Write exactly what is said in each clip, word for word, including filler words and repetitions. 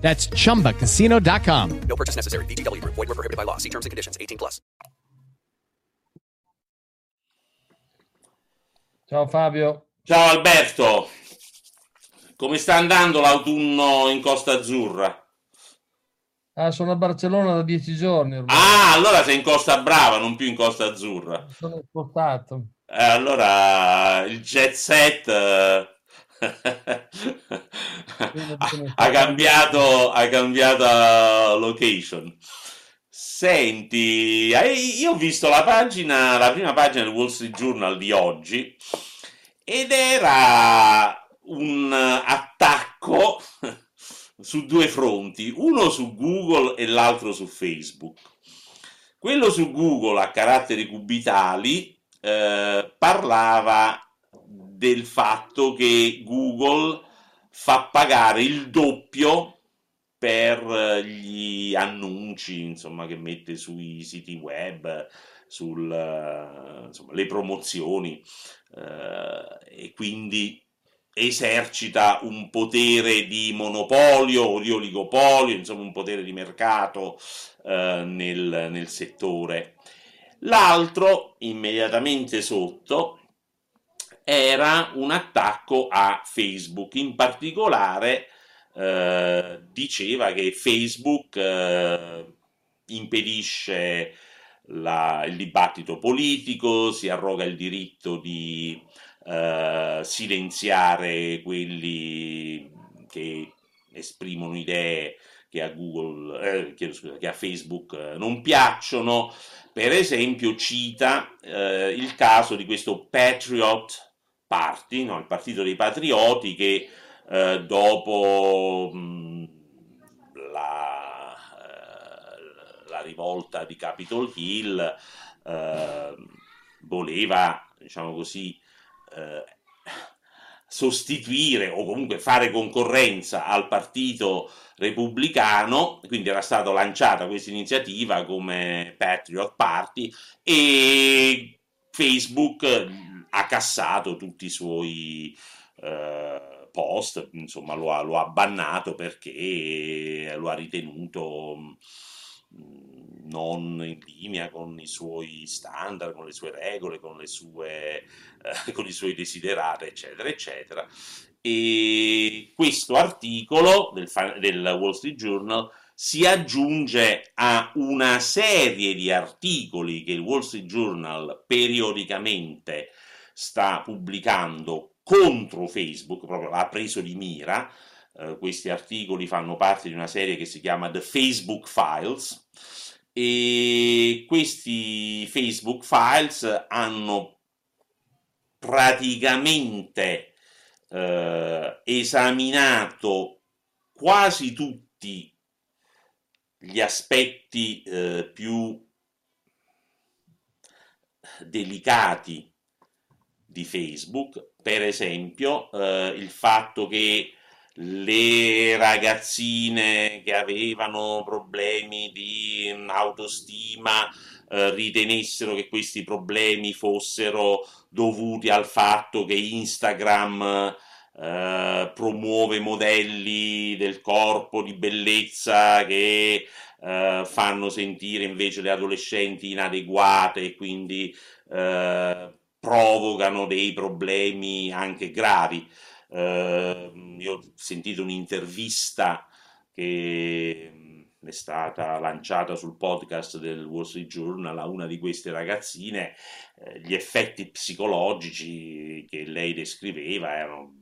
That's chumba casino dot com. No purchase necessary. V G W Group. Void where prohibited by law. See terms and conditions. eighteen plus. Ciao Fabio. Ciao Alberto. Come sta andando l'autunno in Costa Azzurra? Ah, sono a Barcellona da dieci giorni ormai. Ah, allora sei in Costa Brava, non più in Costa Azzurra. Sono spostato. Eh, allora il jet set... Eh... ha, ha cambiato ha cambiato location. Senti, io ho visto la pagina la prima pagina del Wall Street Journal di oggi ed era un attacco su due fronti, uno su Google e l'altro su Facebook. Quello su Google, a caratteri cubitali, eh, parlava del fatto che Google fa pagare il doppio per gli annunci, insomma, che mette sui siti web, sul, insomma, le promozioni, eh, e quindi esercita un potere di monopolio o di oligopolio, insomma un potere di mercato eh, nel, nel settore. L'altro, immediatamente sotto, era un attacco a Facebook. In particolare eh, diceva che Facebook eh, impedisce la, il dibattito politico, si arroga il diritto di eh, silenziare quelli che esprimono idee che a Google, eh, chiedo scusa, che a Facebook eh, non piacciono. Per esempio cita eh, il caso di questo Patriot Party, no? Il partito dei patrioti che eh, dopo mh, la, eh, la rivolta di Capitol Hill eh, voleva, diciamo così, eh, sostituire o comunque fare concorrenza al partito repubblicano, quindi era stata lanciata questa iniziativa come Patriot Party e Facebook ha cassato tutti i suoi eh, post, insomma lo ha, lo ha bannato perché lo ha ritenuto mh, non in linea con i suoi standard, con le sue regole, con le sue eh, con i suoi desiderata, eccetera, eccetera. E questo articolo del, del Wall Street Journal si aggiunge a una serie di articoli che il Wall Street Journal periodicamente sta pubblicando contro Facebook, proprio l'ha preso di mira. Eh, questi articoli fanno parte di una serie che si chiama The Facebook Files e questi Facebook Files hanno praticamente eh, esaminato quasi tutti gli aspetti eh, più delicati di Facebook, per esempio eh, il fatto che le ragazzine che avevano problemi di autostima eh, ritenessero che questi problemi fossero dovuti al fatto che Instagram eh, promuove modelli del corpo, di bellezza che eh, fanno sentire invece le adolescenti inadeguate e quindi eh, provocano dei problemi anche gravi. Eh, io ho sentito un'intervista che è stata lanciata sul podcast del Wall Street Journal a una di queste ragazzine. Eh, gli effetti psicologici che lei descriveva erano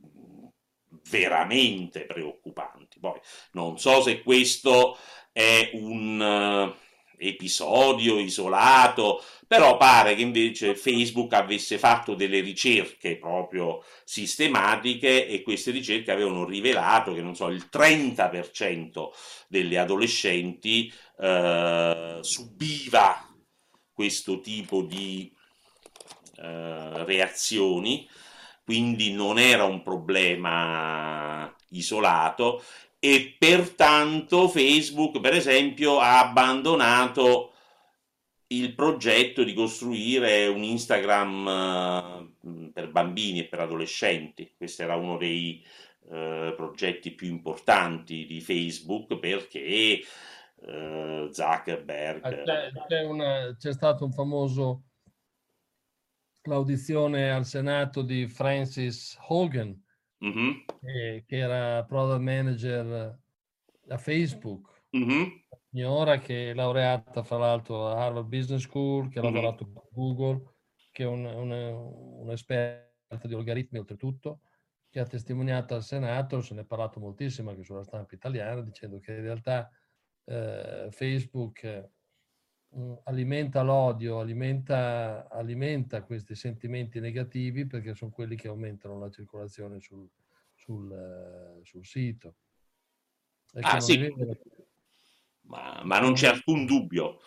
veramente preoccupanti. Poi non so se questo è un episodio isolato, però pare che invece Facebook avesse fatto delle ricerche proprio sistematiche e queste ricerche avevano rivelato che, non so, il trenta per cento delle adolescenti eh, subiva questo tipo di eh, reazioni, quindi non era un problema isolato, e pertanto Facebook, per esempio, ha abbandonato il progetto di costruire un Instagram eh, per bambini e per adolescenti. Questo era uno dei eh, progetti più importanti di Facebook, perché eh, Zuckerberg... C'è, c'è, una, c'è stato un famoso... l'audizione al Senato di Francis Hogan, mm-hmm. che, che era product manager a Facebook, mm-hmm. una signora che è laureata fra l'altro a Harvard Business School, che ha mm-hmm. lavorato con Google, che è un, un, un'esperta di algoritmi oltretutto, che ha testimoniato al Senato, se ne è parlato moltissimo anche sulla stampa italiana, dicendo che in realtà eh, Facebook... alimenta l'odio, alimenta, alimenta questi sentimenti negativi, perché sono quelli che aumentano la circolazione sul, sul, sul sito. E ah, sì. Viene... ma, ma non c'è alcun dubbio.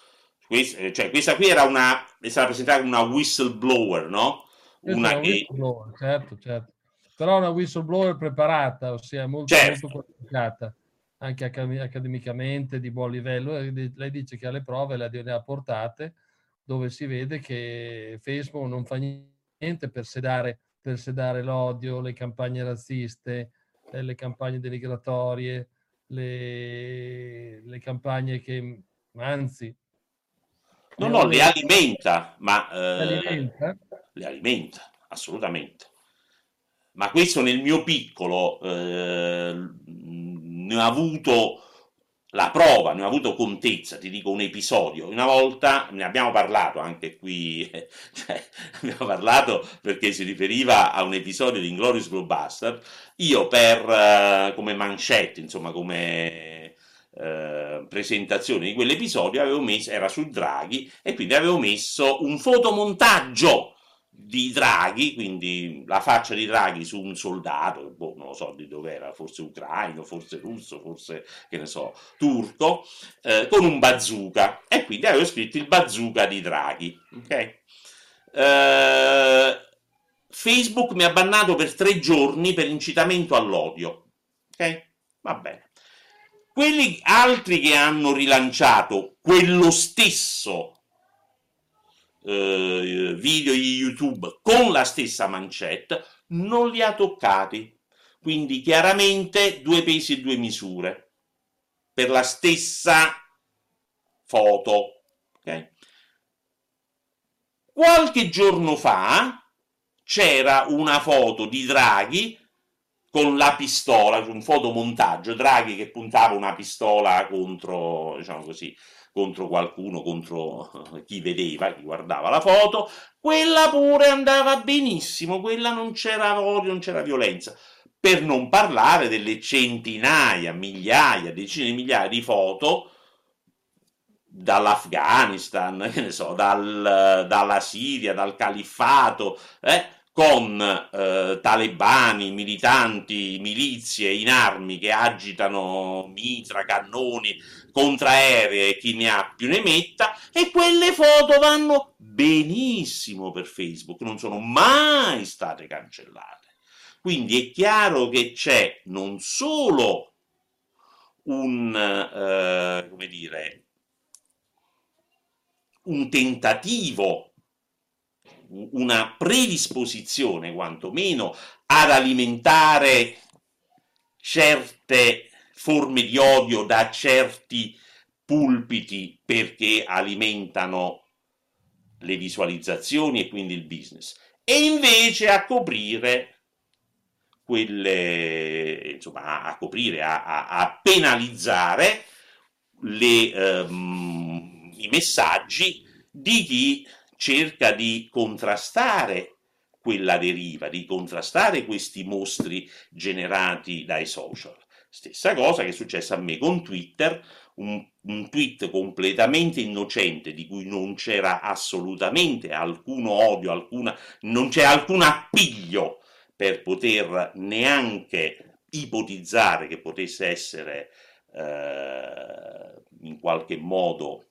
Questa, cioè, questa qui era una, è stata presentata come una whistleblower, no? Una un che... whistleblower, certo, certo. Però una whistleblower preparata, ossia molto, certo. molto qualificata. Anche accademicamente di buon livello. Lei dice che ha le prove, le ha portate, dove si vede che Facebook non fa niente per sedare, per sedare l'odio, le campagne razziste, le campagne denigratorie, le, le campagne che, anzi... No, no, le alimenta, ma... Eh, le alimenta? Le alimenta, assolutamente. Ma questo nel mio piccolo... Eh, ne ho avuto la prova, ne ho avuto contezza, ti dico un episodio. Una volta ne abbiamo parlato anche qui, cioè, abbiamo parlato perché si riferiva a un episodio di Inglorious Basterd. Io per, eh, come mancette, insomma come eh, presentazione di quell'episodio, avevo messo, era su Draghi, e quindi avevo messo un fotomontaggio di Draghi, quindi la faccia di Draghi su un soldato, boh, non lo so di dove era, forse ucraino, forse russo, forse, che ne so, turco, eh, con un bazooka, e quindi avevo scritto il bazooka di Draghi, ok? Eh, Facebook mi ha bannato per tre giorni per incitamento all'odio, ok? Va bene. Quelli altri che hanno rilanciato quello stesso Uh, video di YouTube con la stessa mancetta non li ha toccati, quindi chiaramente due pesi e due misure per la stessa foto, okay? Qualche giorno fa c'era una foto di Draghi con la pistola, un fotomontaggio, Draghi che puntava una pistola contro, diciamo così, contro qualcuno, contro chi vedeva, chi guardava la foto. Quella pure andava benissimo, quella non c'era odio, non c'era violenza, per non parlare delle centinaia, migliaia, decine di migliaia di foto dall'Afghanistan, che ne so, dal, dalla Siria, dal Califfato, eh, con eh, talebani, militanti, milizie in armi che agitano mitra, cannoni, contraeree, chi ne ha più ne metta, e quelle foto vanno benissimo per Facebook, non sono mai state cancellate. Quindi è chiaro che c'è non solo un, eh, come dire, un tentativo, una predisposizione quantomeno ad alimentare certe forme di odio da certi pulpiti, perché alimentano le visualizzazioni e quindi il business, e invece a coprire quelle, insomma, a coprire, a, a, a penalizzare le, ehm, i messaggi di chi cerca di contrastare quella deriva, di contrastare questi mostri generati dai social. Stessa cosa che è successa a me con Twitter, un, un tweet completamente innocente di cui non c'era assolutamente alcun odio, alcuna, non c'è alcun appiglio per poter neanche ipotizzare che potesse essere eh, in qualche modo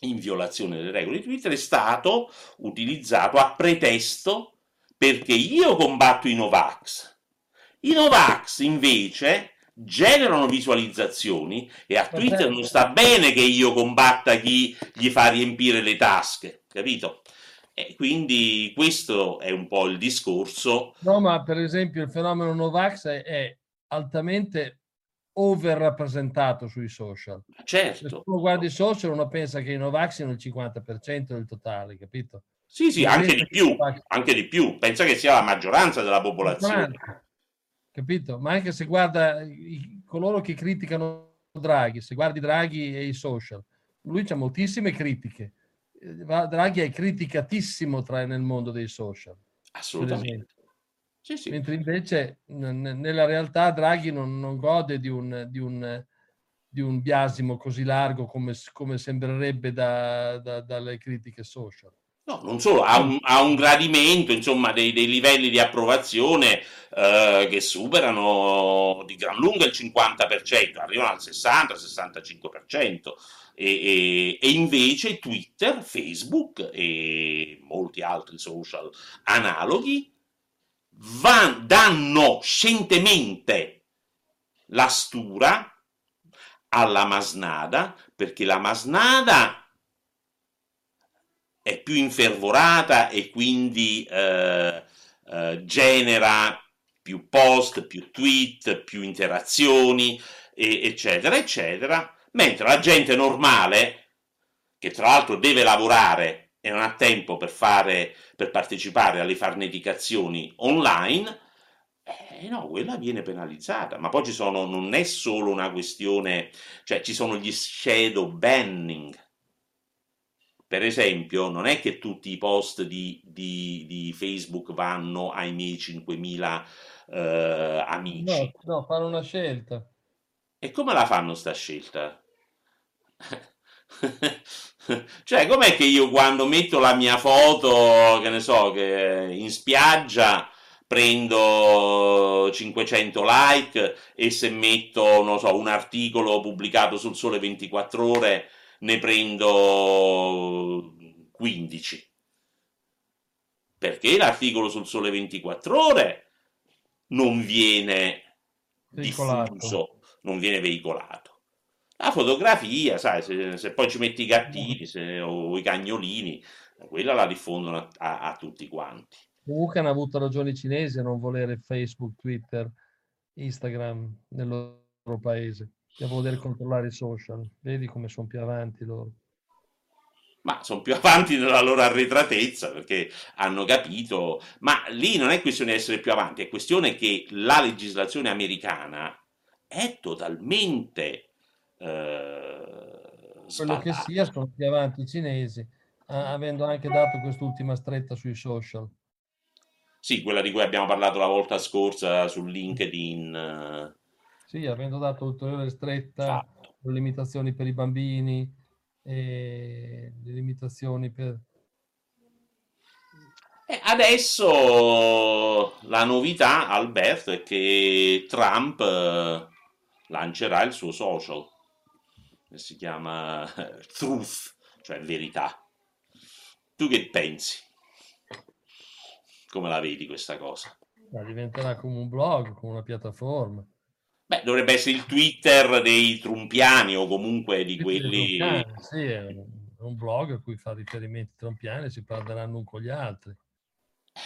in violazione delle regole di Twitter, è stato utilizzato a pretesto perché io combatto i Novax. I Novax, invece, generano visualizzazioni e a Twitter non sta bene che io combatta chi gli fa riempire le tasche, capito? E quindi questo è un po' il discorso. No, ma per esempio il fenomeno Novax è, è altamente overrappresentato sui social. Certo. Se uno guarda i social, uno pensa che i Novax siano il cinquanta per cento del totale, capito? Sì, sì, anche di più, anche di più. Pensa che sia la maggioranza della popolazione. cinquanta Capito? Ma anche se guarda i, coloro che criticano Draghi, se guardi Draghi e i social, lui c'ha moltissime critiche. Draghi è criticatissimo tra, nel mondo dei social. Assolutamente. Sì, sì. Mentre invece n- nella realtà Draghi non, non gode di un, di, un, di un biasimo così largo come, come sembrerebbe da, da, dalle critiche social. No, non solo, ha un, ha un gradimento, insomma, dei, dei livelli di approvazione eh, che superano di gran lunga il cinquanta per cento, arrivano al sessanta sessantacinque per cento, e, e, e invece Twitter, Facebook e molti altri social analoghi van, danno scientemente la stura alla masnada, perché la masnada è più infervorata e quindi eh, eh, genera più post, più tweet, più interazioni, e, eccetera, eccetera, mentre la gente normale, che tra l'altro deve lavorare e non ha tempo per, fare, per partecipare alle farneticazioni online, eh, no, quella viene penalizzata. Ma poi ci sono, non è solo una questione, cioè ci sono gli shadow banning. Per esempio, non è che tutti i post di, di, di Facebook vanno ai miei cinquemila eh, amici. No, no, fanno una scelta. E come la fanno sta scelta? Cioè, com'è che io quando metto la mia foto, che ne so, che in spiaggia, prendo cinquecento like, e se metto, non so, un articolo pubblicato sul Sole ventiquattro Ore, ne prendo quindici, perché l'articolo sul Sole ventiquattro Ore non viene veicolato. diffuso, non viene veicolato. La fotografia, sai, se, se poi ci metti i gattini se, o i cagnolini, quella la diffondono a, a, a tutti quanti. Comunque hanno avuto ragione i cinesi a non volere Facebook, Twitter, Instagram nel loro paese, a voler controllare i social. Vedi come sono più avanti loro? Ma sono più avanti nella loro arretratezza, perché hanno capito. Ma lì non è questione di essere più avanti, è questione che la legislazione americana è totalmente eh, quello che sia, sono più avanti i cinesi, avendo anche dato quest'ultima stretta sui social. Sì, quella di cui abbiamo parlato la volta scorsa su LinkedIn. Sì, avendo dato ulteriore stretta, le limitazioni per i bambini, e le limitazioni per... E adesso la novità, Alberto, è che Trump eh, lancerà il suo social, che si chiama eh, Truth, cioè verità. Tu che pensi? Come la vedi questa cosa? Ma diventerà come un blog, come una piattaforma. Beh, dovrebbe essere il Twitter dei trumpiani, o comunque di quelli... Sì, è un blog a cui fa riferimenti trumpiani e si parleranno un con gli altri.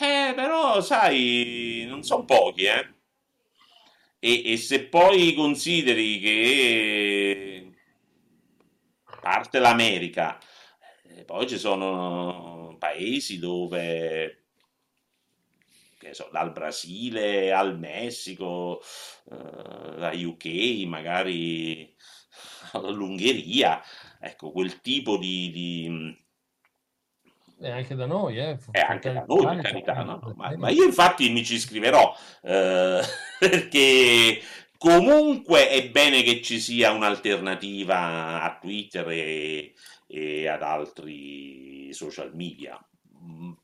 Eh, però, sai, non sono pochi, eh. E, e se poi consideri che parte l'America, poi ci sono paesi dove... Che so, dal Brasile al Messico, eh, da U K, magari all'Ungheria, ecco, quel tipo di... di... E anche da noi, eh. È anche da noi, per carità, no? No, ma, ma io infatti mi ci iscriverò, eh, perché comunque è bene che ci sia un'alternativa a Twitter e, e ad altri social media.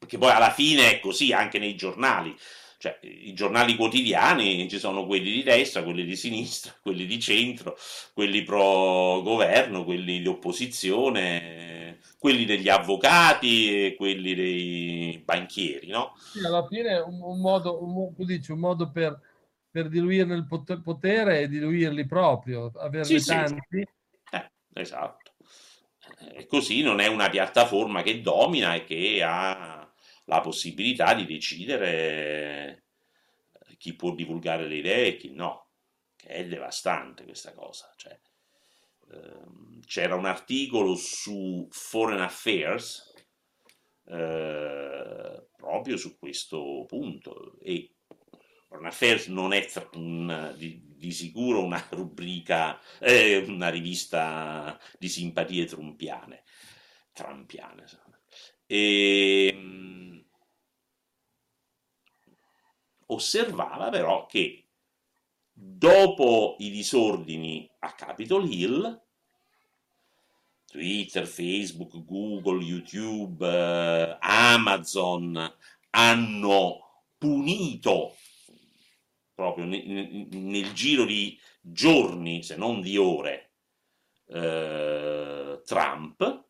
Che poi alla fine è così anche nei giornali, cioè i giornali quotidiani, ci sono quelli di destra, quelli di sinistra, quelli di centro, quelli pro governo, quelli di opposizione, quelli degli avvocati e quelli dei banchieri, no? Sì, alla fine un, un modo, un, tu dici, un modo per, per diluirne il potere e diluirli proprio, averne sì, tanti. Sì, eh, esatto. E così non è una piattaforma che domina e che ha la possibilità di decidere chi può divulgare le idee e chi no. È devastante questa cosa. Cioè, ehm, c'era un articolo su Foreign Affairs eh, proprio su questo punto, e Foreign Affairs non è un, di, di sicuro una rubrica, eh, una rivista di simpatie trumpiane, trampiane. E, osservava però che dopo i disordini a Capitol Hill, Twitter, Facebook, Google, YouTube, eh, Amazon hanno punito proprio ne, ne, nel giro di giorni, se non di ore, eh, Trump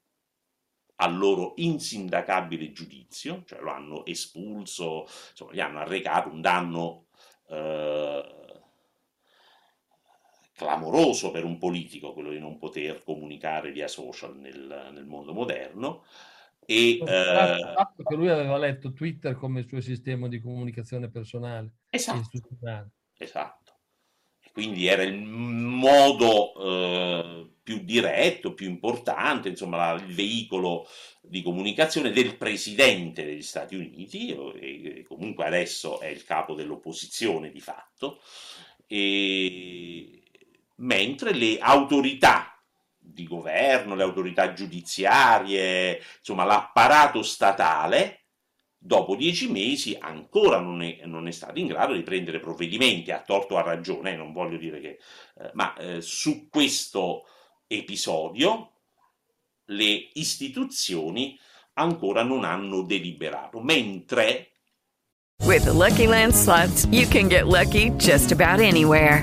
al loro insindacabile giudizio, cioè lo hanno espulso, insomma, gli hanno arrecato un danno eh, clamoroso per un politico, quello di non poter comunicare via social nel, nel mondo moderno. E eh, che lui aveva letto Twitter come il suo sistema di comunicazione personale, esatto, e istituzionale. Esatto. E quindi era il modo eh, più diretto, più importante, insomma, il veicolo di comunicazione del presidente degli Stati Uniti, e comunque adesso è il capo dell'opposizione di fatto, e mentre le autorità di governo, le autorità giudiziarie, insomma l'apparato statale, dopo dieci mesi ancora non è, non è stato in grado di prendere provvedimenti, a torto o a ragione, eh, non voglio dire che... Eh, ma eh, su questo episodio le istituzioni ancora non hanno deliberato, mentre... With the Lucky Land Slots, you can get lucky just about anywhere.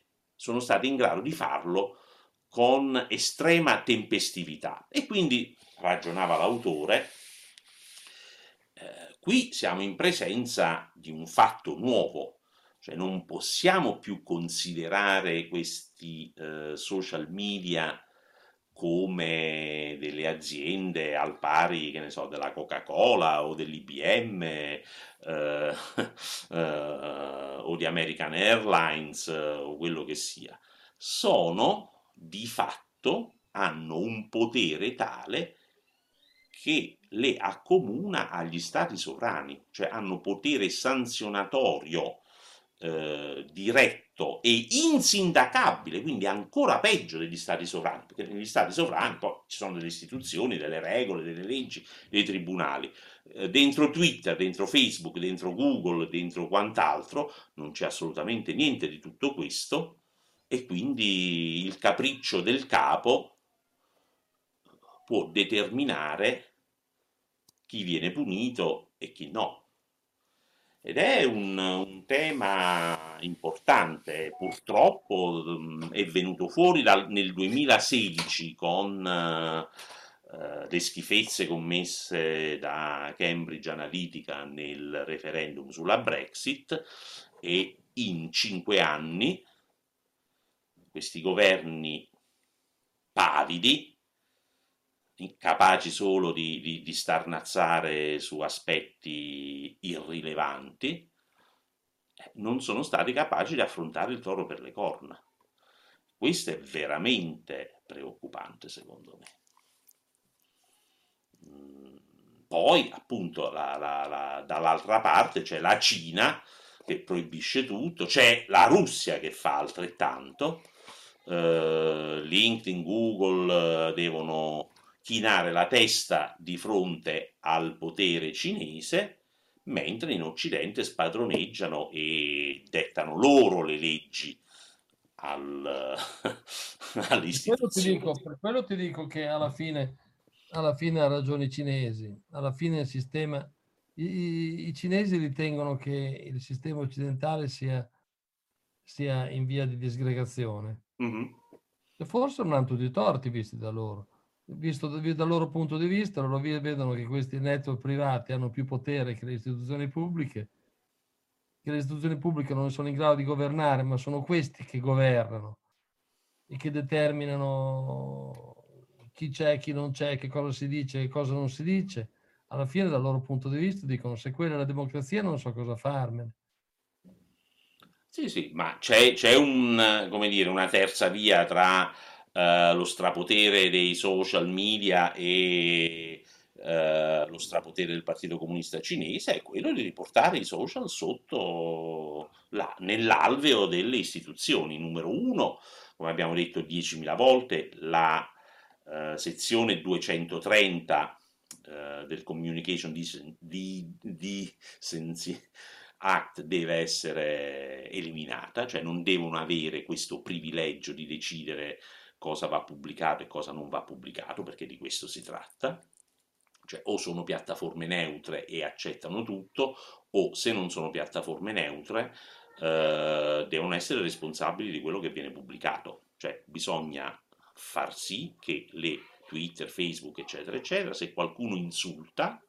sono stati in grado di farlo con estrema tempestività. E quindi, ragionava l'autore, eh, qui siamo in presenza di un fatto nuovo, cioè non possiamo più considerare questi eh, social media come delle aziende al pari, che ne so, della Coca-Cola o dell'I B M eh, eh, o di American Airlines eh, o quello che sia. Sono, di fatto, hanno un potere tale che le accomuna agli stati sovrani, cioè hanno potere sanzionatorio eh, diretto e insindacabile, quindi ancora peggio degli stati sovrani, perché negli stati sovrani poi ci sono delle istituzioni, delle regole, delle leggi, dei tribunali. Dentro Twitter, dentro Facebook, dentro Google, dentro quant'altro non c'è assolutamente niente di tutto questo, e quindi il capriccio del capo può determinare chi viene punito e chi no. Ed è un, un tema importante, purtroppo mh, è venuto fuori dal, nel duemilasedici con eh, le schifezze commesse da Cambridge Analytica nel referendum sulla Brexit, e in cinque anni questi governi pavidi, capaci solo di, di, di starnazzare su aspetti irrilevanti, non sono stati capaci di affrontare il toro per le corna. Questo è veramente preoccupante, secondo me. Poi, appunto, la, la, la, dall'altra parte c'è la Cina che proibisce tutto, c'è la Russia che fa altrettanto, eh, LinkedIn, Google eh, devono chinare la testa di fronte al potere cinese, mentre in Occidente spadroneggiano e dettano loro le leggi al, all'istituzione. Per quello, per quello ti dico che alla fine, alla fine ha ragione i cinesi, alla fine il sistema... I, I cinesi ritengono che il sistema occidentale sia, sia in via di disgregazione. Mm-hmm. E forse non hanno tutti i torti visti da loro. Visto dal loro punto di vista, loro vedono che questi network privati hanno più potere che le istituzioni pubbliche, che le istituzioni pubbliche non sono in grado di governare, ma sono questi che governano e che determinano chi c'è, chi non c'è, che cosa si dice e cosa non si dice. Alla fine, dal loro punto di vista, dicono: se quella è la democrazia, non so cosa farmene. Sì, sì, ma c'è, c'è un, come dire, una terza via tra eh, lo strapotere dei social media e eh, lo strapotere del Partito Comunista Cinese, è quello di riportare i social sotto la, nell'alveo delle istituzioni. Numero uno, come abbiamo detto diecimila volte, la eh, sezione duecentotrenta Uh, del Communication Decency Act deve essere eliminata, cioè non devono avere questo privilegio di decidere cosa va pubblicato e cosa non va pubblicato, perché di questo si tratta. Cioè o sono piattaforme neutre e accettano tutto, o se non sono piattaforme neutre uh, devono essere responsabili di quello che viene pubblicato. Cioè bisogna far sì che le Twitter, Facebook, eccetera, eccetera, se qualcuno insulta,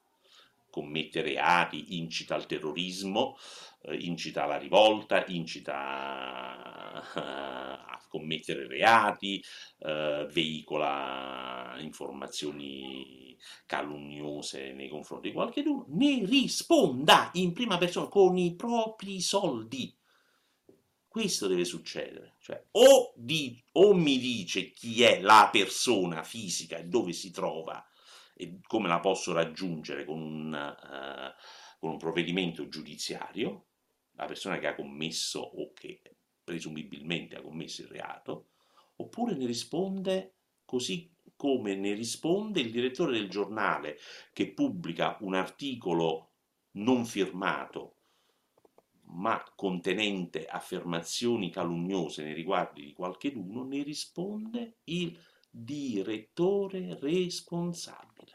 commette reati, incita al terrorismo, eh, incita alla rivolta, incita a, a commettere reati, eh, veicola informazioni calunniose nei confronti di qualcuno, ne risponda in prima persona con i propri soldi. Questo deve succedere, cioè o, di, o mi dice chi è la persona fisica e dove si trova e come la posso raggiungere con un, uh, con un provvedimento giudiziario, la persona che ha commesso o che presumibilmente ha commesso il reato, oppure ne risponde così come ne risponde il direttore del giornale che pubblica un articolo non firmato ma contenente affermazioni calunniose nei riguardi di qualcheduno, ne risponde il direttore responsabile.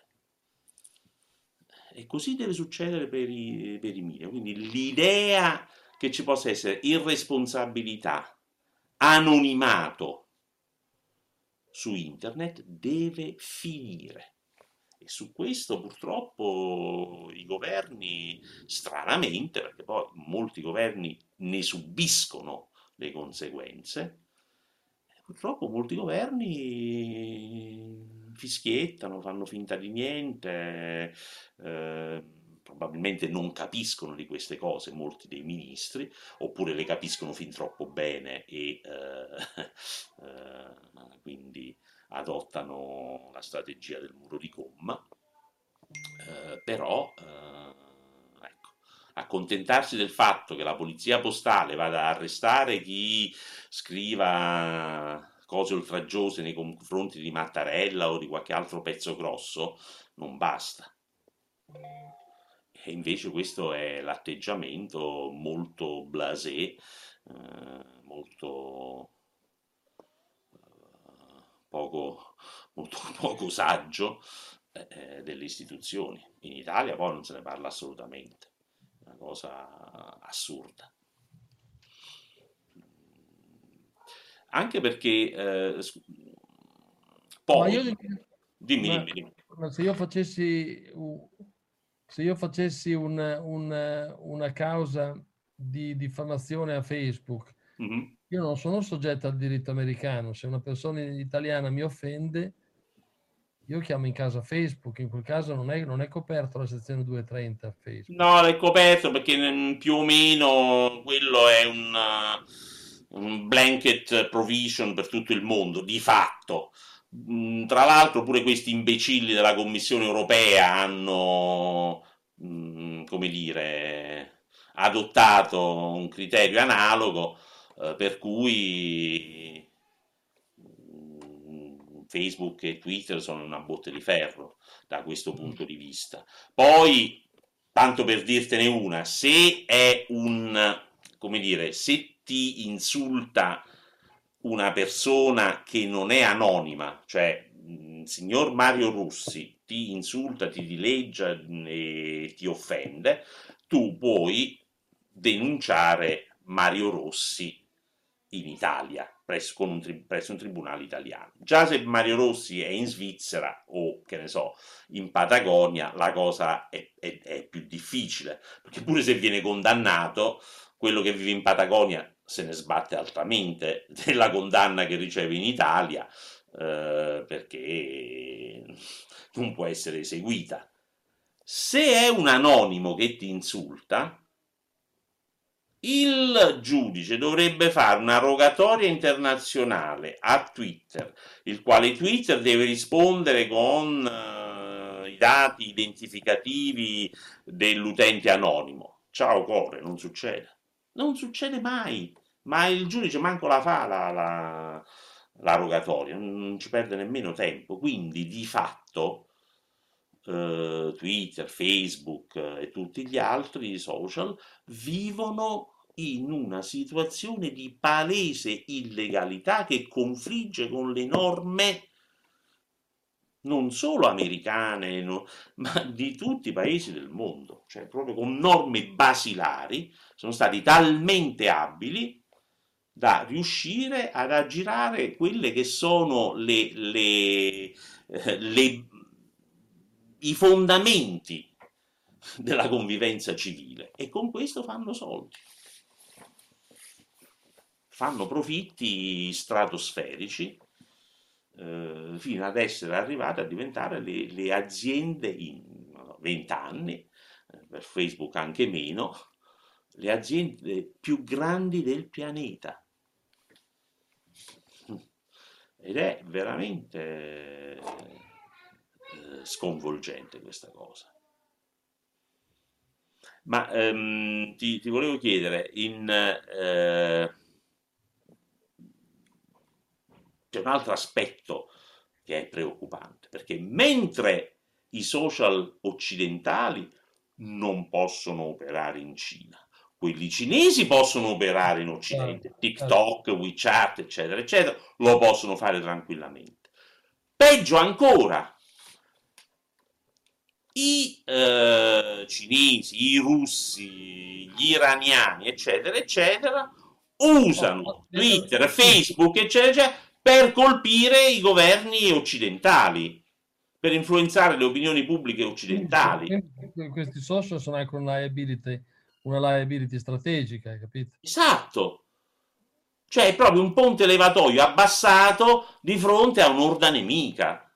E così deve succedere per i, per i media. Quindi l'idea che ci possa essere irresponsabilità, anonimato su internet deve finire. E su questo purtroppo i governi, stranamente, perché poi molti governi ne subiscono le conseguenze, purtroppo molti governi fischiettano, fanno finta di niente, eh, probabilmente non capiscono di queste cose molti dei ministri, oppure le capiscono fin troppo bene e eh, eh, quindi... adottano la strategia del muro di gomma, eh, però eh, ecco, accontentarsi del fatto che la polizia postale vada a arrestare chi scriva cose oltraggiose nei confronti di Mattarella o di qualche altro pezzo grosso non basta. E invece questo è l'atteggiamento molto blasé, eh, molto... Poco, molto poco saggio eh, delle istituzioni. In Italia poi non se ne parla assolutamente, è una cosa assurda. Anche perché eh, poi io, dimmi, ma, dimmi, dimmi. Ma se io facessi se io facessi un, un, una causa di diffamazione a Facebook, mm-hmm. Io non sono soggetto al diritto americano. Se una persona italiana mi offende, io chiamo in casa Facebook. In quel caso non è, non è coperto la sezione duecentotrenta Facebook. No, è coperto perché più o meno quello è un, un blanket provision per tutto il mondo, di fatto. Tra l'altro pure questi imbecilli della Commissione europea hanno, come dire, adottato un criterio analogo, per cui Facebook e Twitter sono una botte di ferro da questo punto di vista. Poi, tanto per dirtene una, se è un, come dire, se ti insulta una persona che non è anonima, cioè il signor Mario Rossi ti insulta, ti dileggia e ti offende, tu puoi denunciare Mario Rossi in Italia, presso un, tri- presso un tribunale italiano. Già se Mario Rossi è in Svizzera o, che ne so, in Patagonia, la cosa è, è, è più difficile, perché pure se viene condannato, quello che vive in Patagonia se ne sbatte altamente della condanna che riceve in Italia, eh, perché non può essere eseguita. Se è un anonimo che ti insulta, il giudice dovrebbe fare una rogatoria internazionale a Twitter, il quale Twitter deve rispondere con eh, i dati identificativi dell'utente anonimo. Ciao Core, non succede. Non succede mai, ma il giudice manco la fa la, la, la rogatoria, non ci perde nemmeno tempo. Quindi di fatto eh, Twitter, Facebook e tutti gli altri social vivono in una situazione di palese illegalità che confligge con le norme non solo americane, no, ma di tutti i paesi del mondo, cioè proprio con norme basilari sono stati talmente abili da riuscire ad aggirare quelle che sono le, le, eh, le, i fondamenti della convivenza civile, e con questo fanno soldi, fanno profitti stratosferici, eh, fino ad essere arrivate a diventare le, le aziende in vent'anni, eh, per Facebook anche meno, le aziende più grandi del pianeta. Ed è veramente eh, sconvolgente questa cosa. Ma ehm, ti, ti volevo chiedere, in... Eh, c'è un altro aspetto che è preoccupante, perché mentre i social occidentali non possono operare in Cina, quelli cinesi possono operare in Occidente, TikTok, WeChat, eccetera, eccetera, lo possono fare tranquillamente. Peggio ancora, i eh, cinesi, i russi, gli iraniani, eccetera, eccetera, usano Twitter, Facebook, eccetera, eccetera, per colpire i governi occidentali, per influenzare le opinioni pubbliche occidentali. Questi social sono anche una liability, una liability strategica, hai capito? Esatto. Cioè è proprio un ponte levatoio abbassato di fronte a un'orda nemica.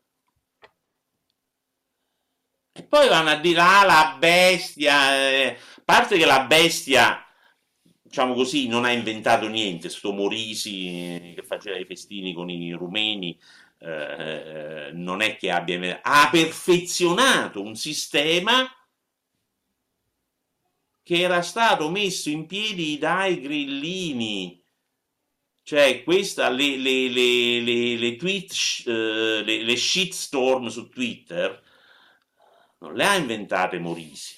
E poi vanno a dire, ah, la bestia... Eh. A parte che la bestia... diciamo così, non ha inventato niente, sto Morisi che faceva i festini con i rumeni, eh, non è che abbia... ha perfezionato un sistema che era stato messo in piedi dai grillini, cioè questa, le, le, le, le, le tweet, eh, le, le shitstorm su Twitter, non le ha inventate Morisi.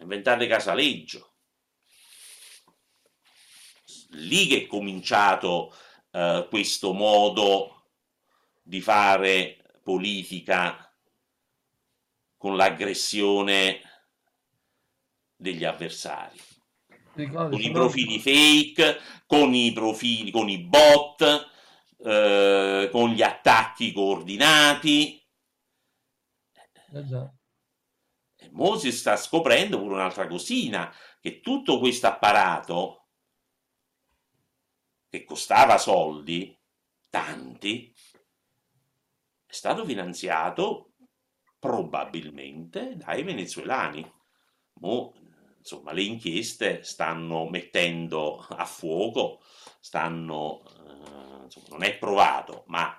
Inventate Casaleggio, lì che è cominciato eh, questo modo di fare politica con l'aggressione degli avversari, ricordo, con i profili fake, con i profili, con i bot, eh, con gli attacchi coordinati. Esatto. Mo si sta scoprendo pure un'altra cosina, che tutto questo apparato che costava soldi, tanti, è stato finanziato probabilmente dai venezuelani. Mo, insomma, le inchieste stanno mettendo a fuoco, stanno, eh, insomma, non è provato, ma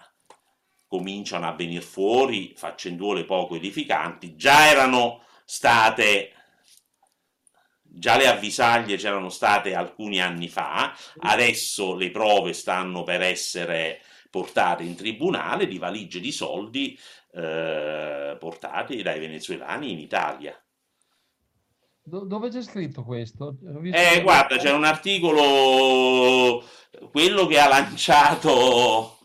cominciano a venir fuori faccenduole poco edificanti. Già erano state, già le avvisaglie c'erano state alcuni anni fa, adesso le prove stanno per essere, portate in tribunale di valigie di soldi eh, portate dai venezuelani in Italia. Dove c'è scritto questo? Eh, guarda, c'è un articolo, quello che ha lanciato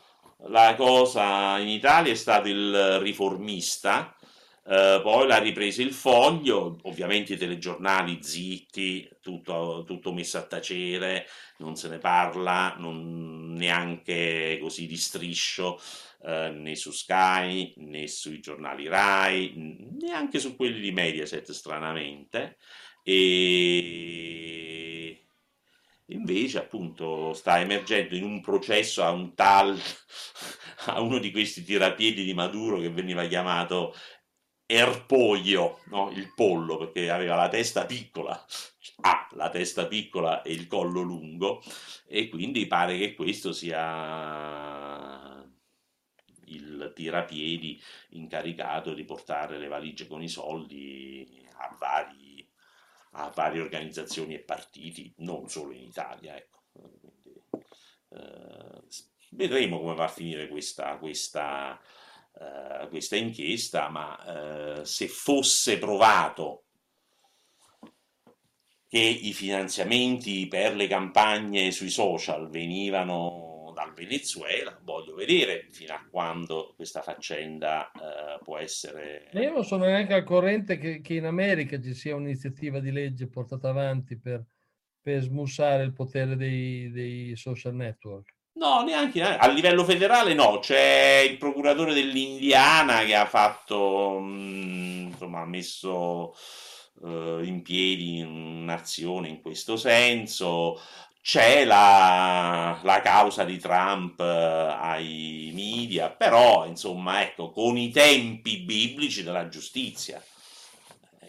la cosa in Italia è stato il Riformista, eh, poi l'ha ripreso il Foglio, ovviamente i telegiornali zitti, tutto, tutto messo a tacere, non se ne parla, non neanche così di striscio, eh, né su Sky, né sui giornali Rai, neanche su quelli di Mediaset, stranamente, e invece appunto sta emergendo in un processo a un tal, a uno di questi tirapiedi di Maduro che veniva chiamato Erpoglio, no? Il pollo, perché aveva la testa piccola, ha la testa piccola e il collo lungo, e quindi pare che questo sia il tirapiedi incaricato di portare le valigie con i soldi a, vari, a varie organizzazioni e partiti, non solo in Italia. Ecco. Quindi, eh, vedremo come va a finire questa... questa Uh, questa inchiesta, ma uh, se fosse provato che i finanziamenti per le campagne sui social venivano dal Venezuela, voglio vedere fino a quando questa faccenda uh, può essere... Io non sono neanche al corrente che, che in America ci sia un'iniziativa di legge portata avanti per, per smussare il potere dei, dei social network. No, neanche, neanche a livello federale no, c'è il procuratore dell'Indiana che ha fatto, mh, insomma, ha messo eh, in piedi un'azione in questo senso, c'è la, la causa di Trump eh, ai media, però insomma ecco, con i tempi biblici della giustizia,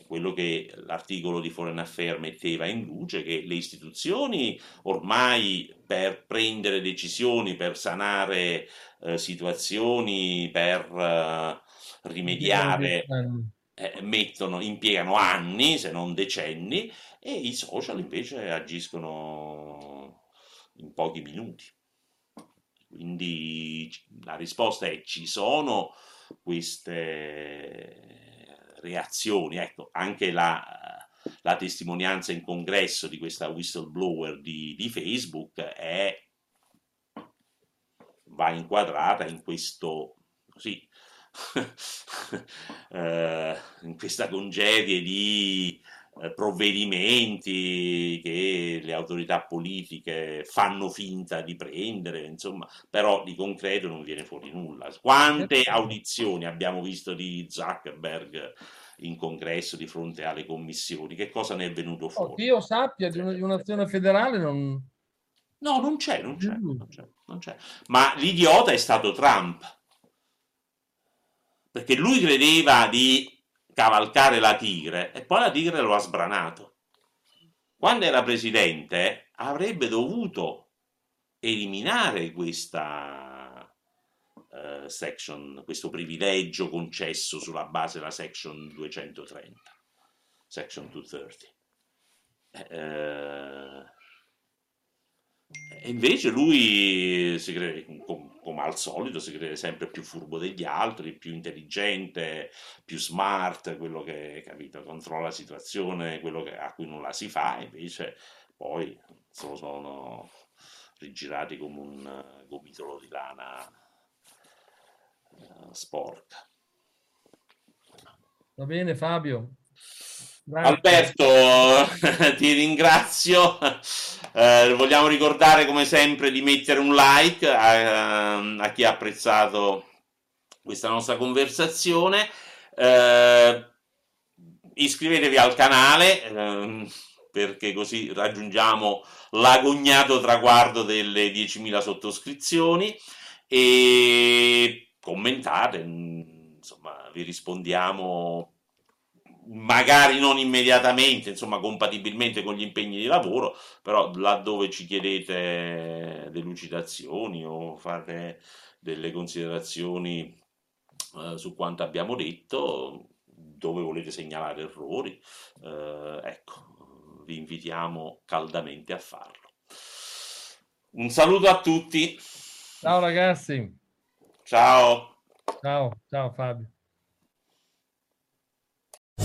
quello che l'articolo di Foreign Affairs metteva in luce, che le istituzioni ormai per prendere decisioni, per sanare eh, situazioni, per eh, rimediare, eh, mettono, impiegano anni, se non decenni, e i social invece agiscono in pochi minuti. Quindi la risposta è: ci sono queste... reazioni, ecco, anche la, la testimonianza in congresso di questa whistleblower di, di Facebook è, va inquadrata in questo, sì, eh, in questa congerie di eh, provvedimenti che le autorità politiche fanno finta di prendere, insomma, però di concreto non viene fuori nulla. Quante audizioni abbiamo visto di Zuckerberg in congresso di fronte alle commissioni? Che cosa ne è venuto fuori? Oh, che io sappia di un'azione federale non... No, non c'è, non c'è, non c'è, non c'è. Ma l'idiota è stato Trump, perché lui credeva di cavalcare la tigre e poi la tigre lo ha sbranato. Quando era presidente avrebbe dovuto eliminare questa uh, section, questo privilegio concesso sulla base della section duecentotrenta, section duecentotrenta. Uh, E invece lui, si crede, com, come al solito, si crede sempre più furbo degli altri, più intelligente, più smart, quello che, capito, controlla la situazione, quello che, a cui non la si fa, invece poi sono, sono rigirati come un gomitolo di lana eh, sporca. Va bene, Fabio. Grazie. Alberto, ti ringrazio, eh, vogliamo ricordare come sempre di mettere un like a, a chi ha apprezzato questa nostra conversazione, eh, iscrivetevi al canale eh, perché così raggiungiamo l'agognato traguardo delle diecimila sottoscrizioni, e commentate, insomma vi rispondiamo magari non immediatamente, insomma compatibilmente con gli impegni di lavoro, però laddove ci chiedete delucidazioni o fate delle considerazioni eh, su quanto abbiamo detto, dove volete segnalare errori, eh, ecco, vi invitiamo caldamente a farlo. Un saluto a tutti. Ciao ragazzi. Ciao. Ciao, ciao Fabio.